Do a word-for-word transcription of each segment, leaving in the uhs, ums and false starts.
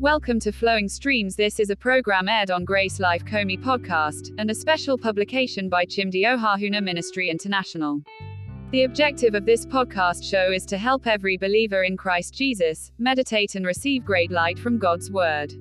Welcome to Flowing Streams. This is a program aired on Grace Life Komi podcast, and a special publication by Chimdi Ohahuna Ministry International. The objective of this podcast show is to help every believer in Christ Jesus meditate and receive great light from God's Word.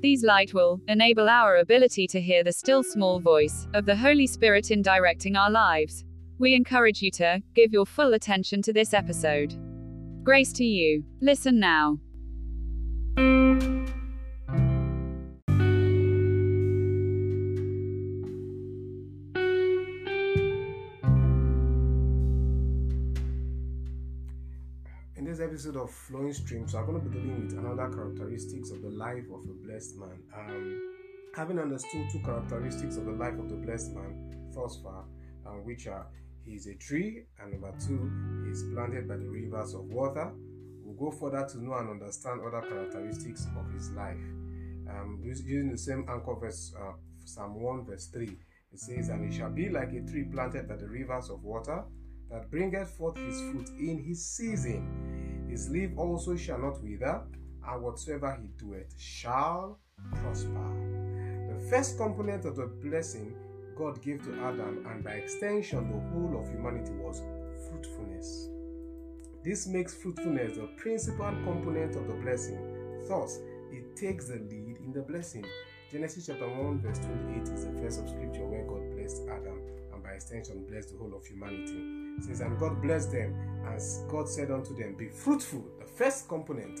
These light will enable our ability to hear the still small voice of the Holy Spirit in directing our lives. We encourage you to give your full attention to this episode. Grace to you. Listen now. In this episode of Flowing Streams, I'm going to be dealing with another characteristics of the life of a blessed man. Um, having understood two characteristics of the life of the blessed man thus far, uh, which are he is a tree, and number two, he is planted by the rivers of water, we'll go further to know and understand other characteristics of his life. Um, using the same anchor verse, uh, Psalm one verse three, it says, "And he shall be like a tree planted by the rivers of water, that bringeth forth his fruit in his season. His leaf also shall not wither, and whatsoever he doeth shall prosper." The first component of the blessing God gave to Adam, and by extension the whole of humanity, was fruitfulness. This makes fruitfulness the principal component of the blessing. Thus, it takes the lead in the blessing. Genesis chapter one verse twenty-eight is the verse of scripture where God blessed Adam and by extension blessed the whole of humanity. It says, "And God blessed them, and God said unto them, Be fruitful." The first component,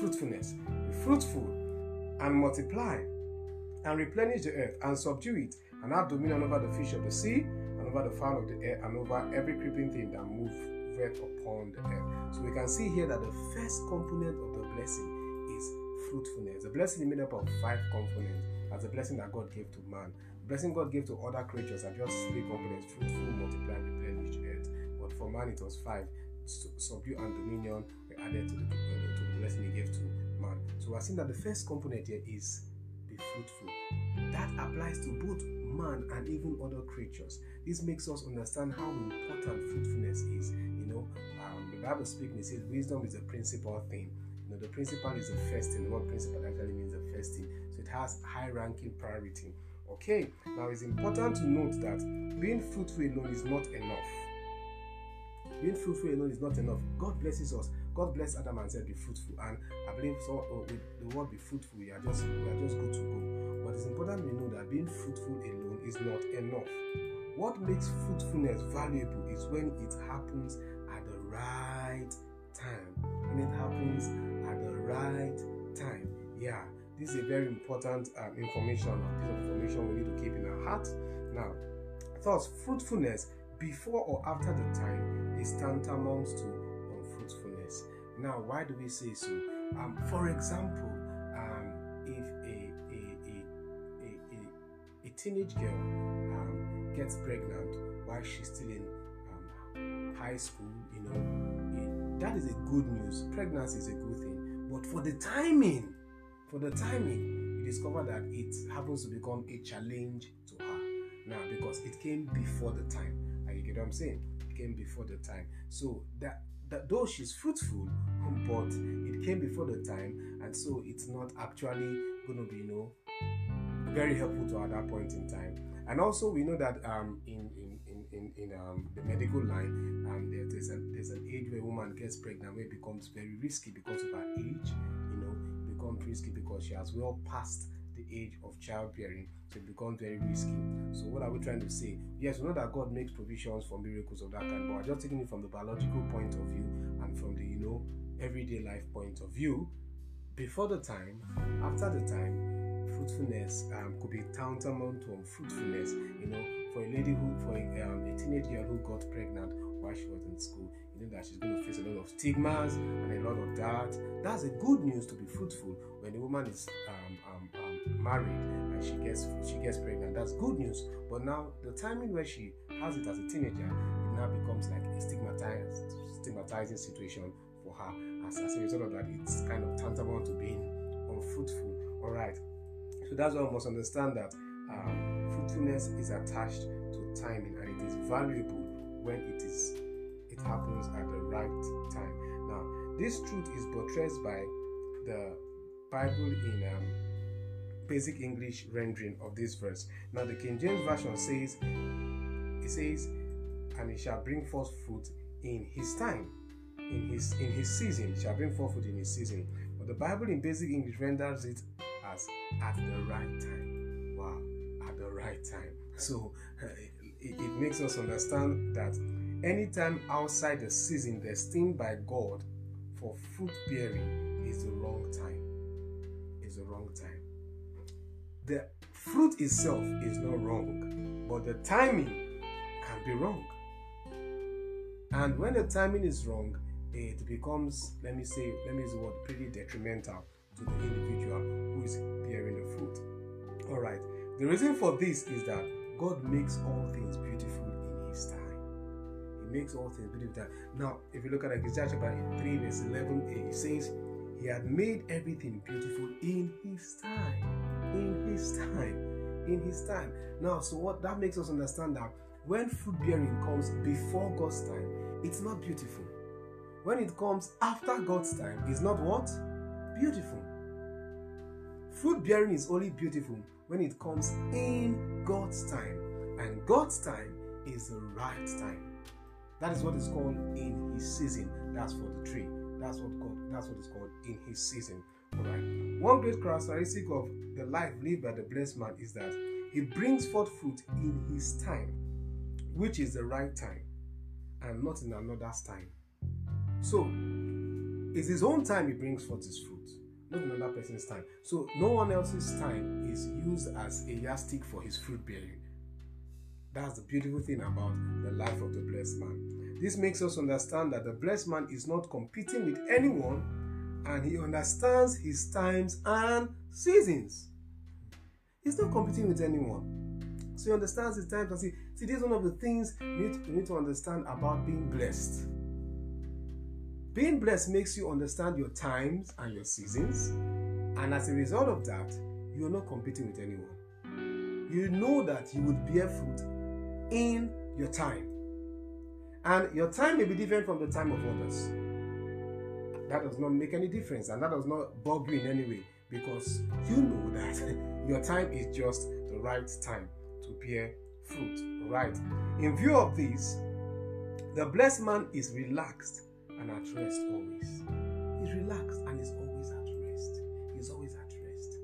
fruitfulness. "Be fruitful, and multiply, and replenish the earth, and subdue it, and have dominion over the fish of the sea, and over the fowl of the air, and over every creeping thing that moves upon the earth." So we can see here that the first component of the blessing is fruitfulness. The blessing is made up of five components. As the blessing that God gave to man, the blessing God gave to other creatures are just three components: fruitful, multiply, and replenish the earth. But for man, it was five. Subdue and dominion were added to the, uh, to the blessing He gave to man. So we are seeing that the first component here is be fruitful. That applies to both man and even other creatures. This makes us understand how important fruitfulness is. You know, um, the Bible speaking, it says wisdom is the principal thing. You know, the principal is the first thing. The word principal actually means the first thing. So it has high-ranking priority. Okay, now it's important to note that being fruitful alone is not enough. Being fruitful alone is not enough. God blesses us. God blessed Adam and said, "Be fruitful." And I believe so, oh, with the word "be fruitful," we are just we are just good to go. But it's important we know that being fruitful alone is not enough. What makes fruitfulness valuable is when it happens at the right time. When it happens at the right time, yeah, this is a very important um, information. A piece of information we need to keep in our heart. Now, thus, fruitfulness before or after the time is tantamount to fruitfulness. Now, why do we say so? Um, for example, um, if a a, a, a, a teenage girl um, gets pregnant while she's still in um, high school, you know, it, that is a good news. Pregnancy is a good thing. But for the timing, for the timing, you discover that it happens to become a challenge to her now because it came before the time. And you get what I'm saying? It came before the time. So that. That though she's fruitful, but it came before the time, and so it's not actually going to be, you know, very helpful to her at that point in time. And also, we know that um, in in in in um, the medical line, um, there, there's a, there's an age where a woman gets pregnant where it becomes very risky because of her age. You know, it becomes risky because she has well passed the age of childbearing, so it becomes very risky. So what are we trying to say? Yes, we know that God makes provisions for miracles of that kind, but I'm just taking it from the biological point of view and from the, you know, everyday life point of view. Before the time, after the time, fruitfulness um, could be tantamount to unfruitfulness. You know, for a lady who, for a, um, a teenage girl who got pregnant while she was in school, you know that she's going to face a lot of stigmas and a lot of doubt. That's a good news to be fruitful when a woman is um, um, um, married and she gets she gets pregnant. That's good news. But now the timing where she has it as a teenager, it now becomes like a stigmatized, stigmatizing situation for her. As, as a result of that, it's kind of tantamount to being unfruitful. All right. So that's why we must understand that um, fruitfulness is attached to timing, and it is valuable when it is, it happens at the right time. Now, this truth is buttressed by the Bible in um, basic English rendering of this verse. Now the King James Version says, it says, and it shall bring forth fruit in his time, in his in his season, it shall bring forth fruit in his season. But the Bible in basic English renders it as at the right time. Wow, at the right time. So uh, it, it makes us understand that anytime outside the season destined by God for fruit bearing is the wrong time. Is the wrong time. The fruit itself is not wrong, but the timing can be wrong. And when the timing is wrong, it becomes, let me say, let me use the word, pretty detrimental to the individual who is bearing the fruit. All right. The reason for this is that God makes all things beautiful in His time. He makes all things beautiful. Now, if you look at Ecclesiastes chapter three, verse eleven a, it says, He had made everything beautiful in His time. In His time. In His time. Now, so what that makes us understand that when fruit bearing comes before God's time, it's not beautiful. When it comes after God's time, it's not what? Beautiful. Fruit bearing is only beautiful when it comes in God's time. And God's time is the right time. That is what is called in His season. That's for the tree. That's what God, that's what is called in His season. Alright. One great characteristic of the life lived by the blessed man is that he brings forth fruit in his time, which is the right time, and not in another's time. So, it's his own time he brings forth his fruit, not another person's time. So, no one else's time is used as a yardstick for his fruit bearing. That's the beautiful thing about the life of the blessed man. This makes us understand that the blessed man is not competing with anyone, and he understands his times and seasons. He's not competing with anyone. So he understands his times and seasons. See, this is one of the things you need, you need to understand about being blessed. Being blessed makes you understand your times and your seasons, and as a result of that, you're not competing with anyone. You know that you would bear fruit in your time, and your time may be different from the time of others. That does not make any difference, and that does not bug you in any way, because you know that your time is just the right time to bear fruit. Right? In view of this, the blessed man is relaxed and at rest always. He's relaxed and is always at rest. He's always at rest.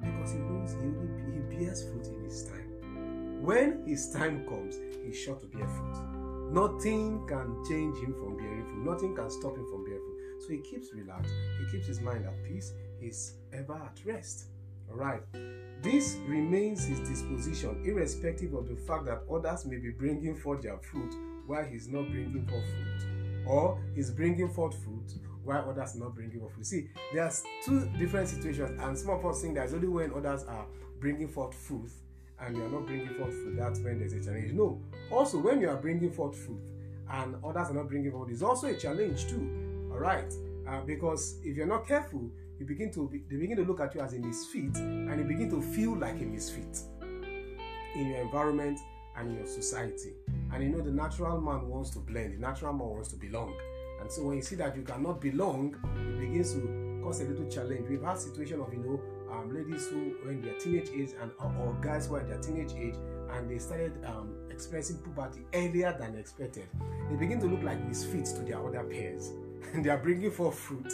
Because he knows he, he bears fruit in his time. When his time comes, he's sure to bear fruit. Nothing can change him from bearing fruit. Nothing can stop him from bearing fruit. So he keeps relaxed. He keeps his mind at peace. He's ever at rest. Alright. This remains his disposition, irrespective of the fact that others may be bringing forth their fruit while he's not bringing forth fruit, or he's bringing forth fruit while others are not bringing forth fruit. See, there's two different situations, and some of us think that's only when others are bringing forth fruit and you are not bringing forth fruit, that's when there's a challenge. No, also when you are bringing forth fruit and others are not bringing forth, it's also a challenge too. All right, uh, because if you're not careful, you begin to be, they begin to look at you as a misfit, and you begin to feel like a misfit in your environment and in your society. And you know, the natural man wants to blend, the natural man wants to belong. And so when you see that you cannot belong, it begins to cause a little challenge. We've had situations of, you know, um, ladies who were in their teenage age, and or, or guys who are in their teenage age, and they started um, experiencing puberty earlier than expected. They begin to look like misfits to their other peers, and they are bringing forth fruit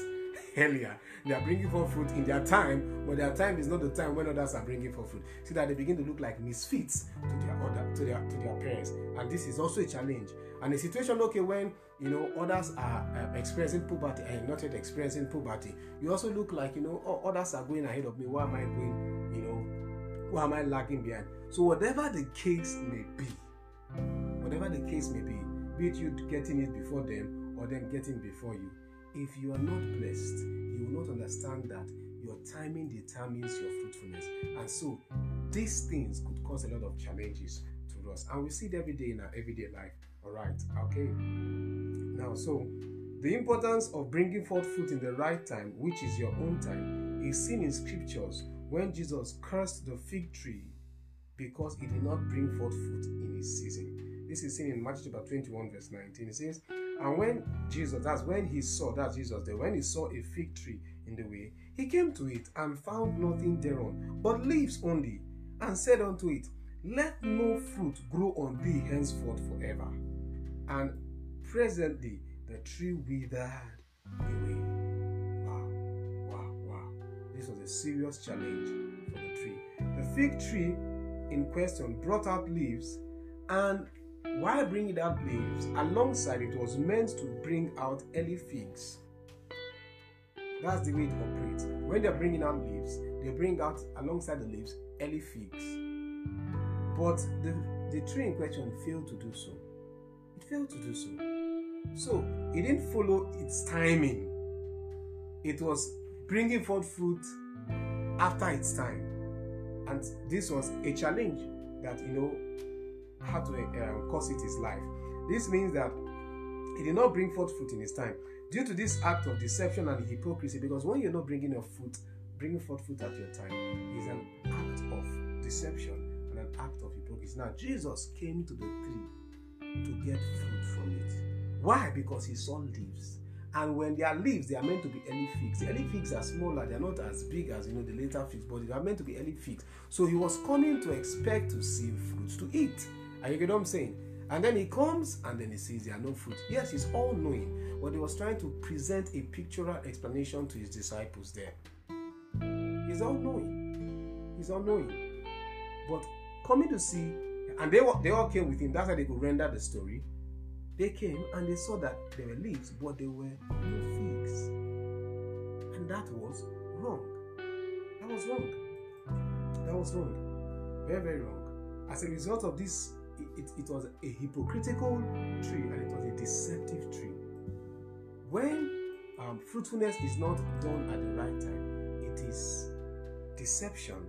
earlier. They are bringing forth fruit in their time, but their time is not the time when others are bringing forth fruit. See that they begin to look like misfits to their other, to their to their parents, and this is also a challenge. And a situation, okay, when you know others are uh, experiencing puberty and not yet experiencing puberty, you also look like, you know, oh, others are going ahead of me. Why am I going? You know, why am I lagging behind? So whatever the case may be, whatever the case may be, be it you getting it before them or them getting before you. If you are not blessed, you will not understand that your timing determines your fruitfulness. And so, these things could cause a lot of challenges to us. And we see it every day in our everyday life. Alright, okay. Now, so, the importance of bringing forth fruit in the right time, which is your own time, is seen in scriptures when Jesus cursed the fig tree because it did not bring forth fruit in its season. This is seen in Matthew chapter twenty-one, verse nineteen. It says, and when Jesus, that's when he saw, that's Jesus, that when he saw a fig tree in the way, he came to it and found nothing thereon, but leaves only, and said unto it, Let no fruit grow on thee henceforth forever. And presently the tree withered away. Wow, wow, wow. This was a serious challenge for the tree. The fig tree in question brought out leaves, and while bringing out leaves, alongside it was meant to bring out early figs. That's the way it operates. When they're bringing out leaves, they bring out alongside the leaves early figs. But the, the tree in question failed to do so. It failed to do so. So, it didn't follow its timing. It was bringing forth fruit after its time. And this was a challenge that, you know, had to uh, cost it its life. This means that it did not bring forth fruit in its time. Due to this act of deception and hypocrisy, because when you're not bringing your fruit, bringing forth fruit at your time is an act of deception. An act of hypocrisy. Now, Jesus came to the tree to get fruit from it. Why? Because he saw leaves. And when there are leaves, they are meant to be early figs. The early figs are smaller, they are not as big as, you know, the later figs, but they are meant to be early figs. So he was coming to expect to see fruits to eat. Are you get what I'm saying? And then he comes and then he sees there are no fruit. Yes, he's all-knowing, but he was trying to present a pictorial explanation to his disciples there. He's all-knowing. He's all-knowing. But coming to see, and they, were, they all came with him, that's how they could render the story. They came and they saw that there were leaves, but there were no figs. And that was wrong. That was wrong. That was wrong. Very, very wrong. As a result of this, it, it, it was a hypocritical tree and it was a deceptive tree. When um, fruitfulness is not done at the right time, it is deception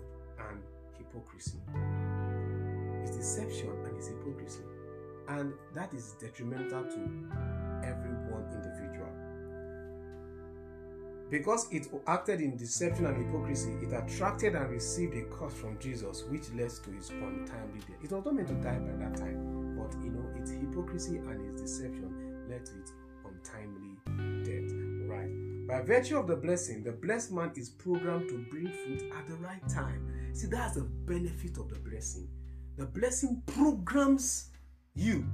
and hypocrisy. It's deception and it's hypocrisy, and that is detrimental to every one individual. Because it acted in deception and hypocrisy, it attracted and received a curse from Jesus, which led to his untimely death. It was not meant to die by that time, but you know, its hypocrisy and its deception led to its untimely death. Right? By virtue of the blessing, the blessed man is programmed to bring fruit at the right time. See, that's the benefit of the blessing. The blessing programs you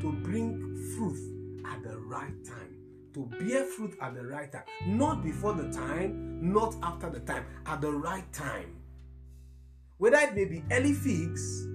to bring fruit at the right time, to bear fruit at the right time. Not before the time, not after the time, at the right time. Whether it may be early figs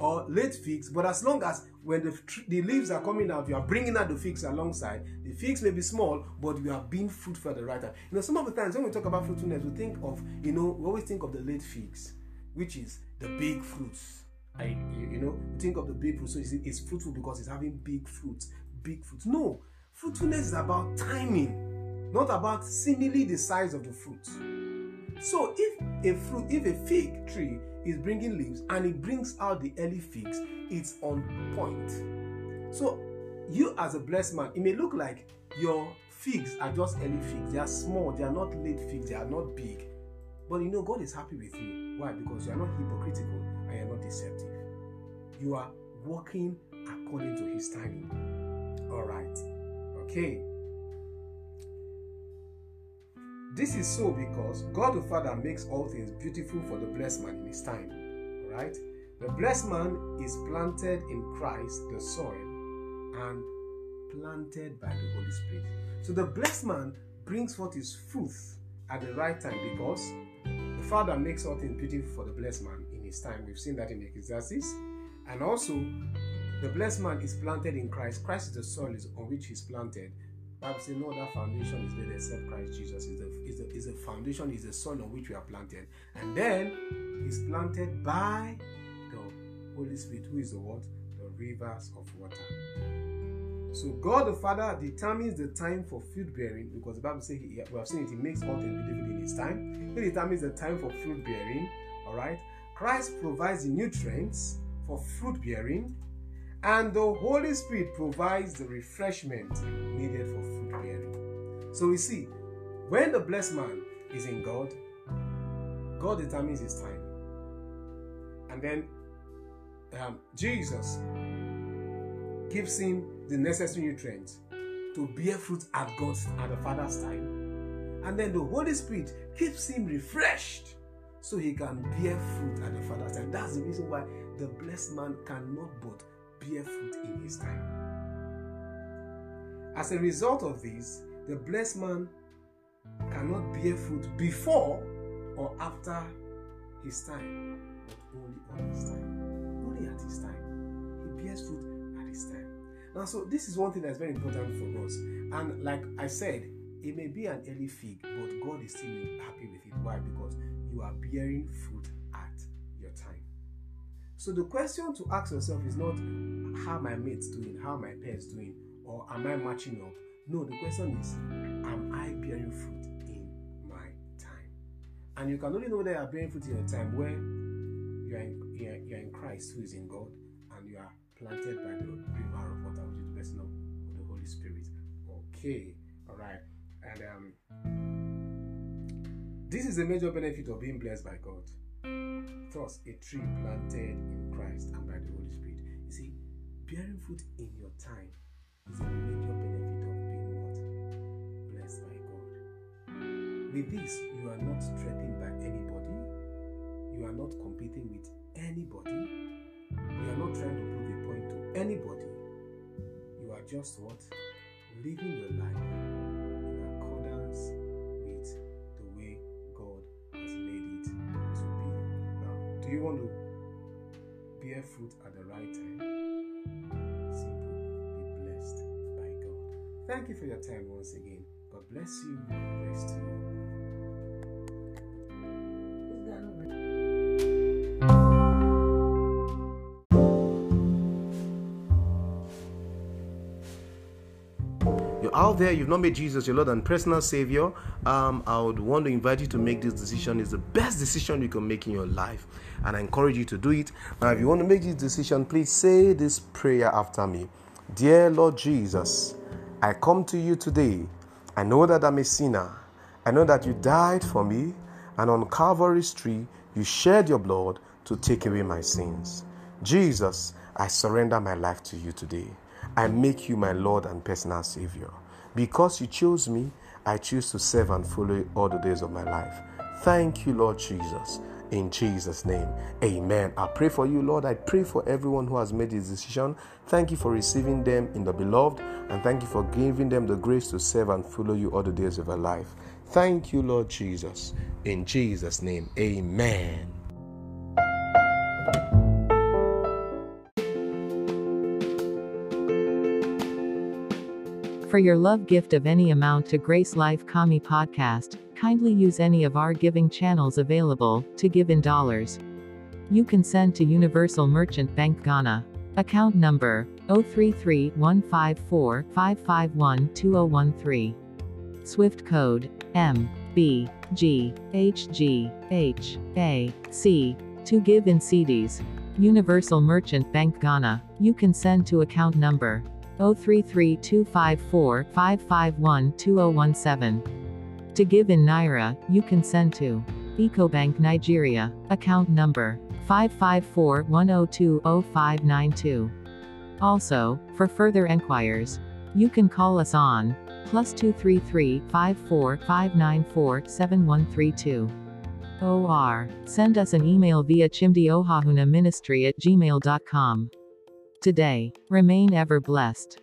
or late figs, but as long as when the, the leaves are coming out, you are bringing out the figs alongside. The figs may be small, but you are being fruitful at the right time. You know, some of the times when we talk about fruitfulness, we think of, you know, we always think of the late figs, which is the big fruits. I, you, you know, think of the big fruits. So it's, it's fruitful because it's having big fruits, big fruits. No, fruitfulness is about timing, not about seemingly the size of the fruit. So if a fruit, if a fig tree is bringing leaves and it brings out the early figs, it's on point. So you as a blessed man, it may look like your figs are just early figs. They are small. They are not late figs. They are not big. But you know, God is happy with you. Why? Because you are not hypocritical and you are not deceptive. You are walking according to his timing. Alright. Okay. This is so because God the Father makes all things beautiful for the blessed man in his time. Alright. The blessed man is planted in Christ, the soil, and planted by the Holy Spirit. So the blessed man brings forth his fruit at the right time because the Father makes all things beautiful for the blessed man in his time. We've seen that in Ecclesiastes. And also, the blessed man is planted in Christ. Christ is the soil on which he's planted. The Bible says no other foundation is laid except Christ Jesus. Is the, is the, is the foundation, is the soil on which we are planted. And then, he's planted by the Holy Spirit, who is the what? The rivers of water. So God the Father determines the time for fruit bearing, because the Bible says, he, we have seen it, he makes all things beautiful in his time. He determines the time for fruit bearing, all right? Christ provides the nutrients for fruit bearing, and the Holy Spirit provides the refreshment needed for fruit bearing. So we see, when the blessed man is in God, God determines his time. And then um, Jesus gives him the necessary nutrients to bear fruit at God's, at the Father's time. and then the Holy Spirit keeps him refreshed so he can bear fruit at the Father's time. That's the reason why the blessed man cannot but bear fruit in his time. As a result of this, the blessed man cannot bear fruit before or after his time, but only on his time. Only at his time. He bears fruit at his time. And so this is one thing that's very important for us. And like I said, it may be an early fig, but God is still happy with it. Why? Because you are bearing fruit at your time. So the question to ask yourself is not how my mate's doing, how my parents doing, or am I matching up? No, the question is, am I bearing fruit in my time? And you can only know that you are bearing fruit in your time when you are in, you are, you are in Christ, who is in God, and you are planted by the river of water, which is the person of the Holy Spirit. Okay, all right. And um, this is the major benefit of being blessed by God. Thus, a tree planted in Christ and by the Holy Spirit. You see, bearing fruit in your time is a major benefit of being what? Blessed by God. With this, you are not threatened by anybody. You are not competing with anybody. You are not trying to prove a point to anybody. You are just what? Living your life in accordance with the way God has made it to be. Now, do you want to bear fruit at the right time? Simple. Be blessed by God. Thank you for your time once again. God bless you. Bless to you. Out there, you've not made Jesus your Lord and personal Savior, um, I would want to invite you to make this decision. It's the best decision you can make in your life, and I encourage you to do it. Now, if you want to make this decision, please say this prayer after me. Dear Lord Jesus, I come to you today. I know that I'm a sinner. I know that you died for me, and on Calvary's tree, you shed your blood to take away my sins. Jesus, I surrender my life to you today. I make you my Lord and personal Savior. Because you chose me, I choose to serve and follow all the days of my life. Thank you, Lord Jesus. In Jesus' name, amen. I pray for you, Lord. I pray for everyone who has made this decision. Thank you for receiving them in the beloved, and thank you for giving them the grace to serve and follow you all the days of their life. Thank you, Lord Jesus. In Jesus' name, amen. For your love gift of any amount to Grace Life Komi podcast, kindly use any of our giving channels available to give in dollars. You can send to Universal Merchant Bank Ghana. Account number zero three three one five four five five one two zero one three. Swift code M B G H G H A C to give in C Ds. Universal Merchant Bank Ghana. You can send to account number zero three three two five four five five one two zero one seven. To give in Naira, you can send to Ecobank Nigeria, account number five five four one zero two zero five nine two. Also, for further enquiries, you can call us on plus two three three five four five nine four seven one three two. Or, send us an email via Chimdi Ohahuna Ministry at gmail dot com. Today, remain ever blessed.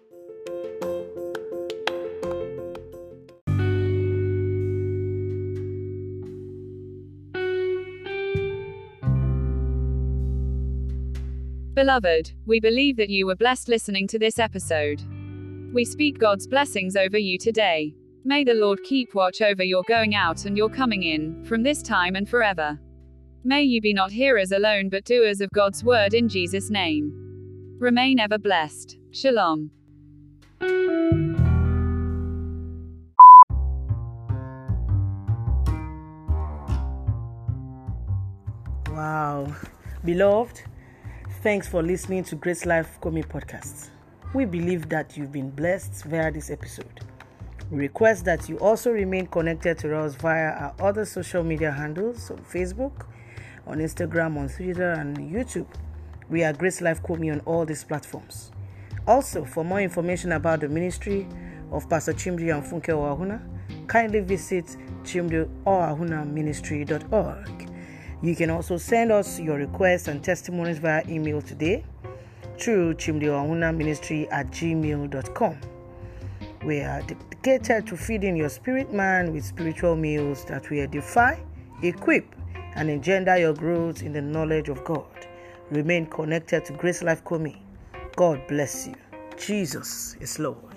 Beloved, we believe that you were blessed listening to this episode. We speak God's blessings over you today. May the Lord keep watch over your going out and your coming in, from this time and forever. May you be not hearers alone but doers of God's word in Jesus' name. Remain ever blessed. Shalom. Wow. Beloved, thanks for listening to Grace Life Komi podcast. We believe that you've been blessed via this episode. We request that you also remain connected to us via our other social media handles on Facebook, on Instagram, on Twitter, and YouTube. We are Grace Life Komi on all these platforms. Also, for more information about the ministry of Pastor Chimdi and Funke Ohahuna, kindly visit Chimdi Ohahuna Ministry dot org. You can also send us your requests and testimonies via email today through Chimdi Ohahuna Ministry at gmail dot com. We are dedicated to feeding your spirit man with spiritual meals that will edify, equip, and engender your growth in the knowledge of God. Remain connected to Grace Life Komi. God bless you. Jesus is Lord.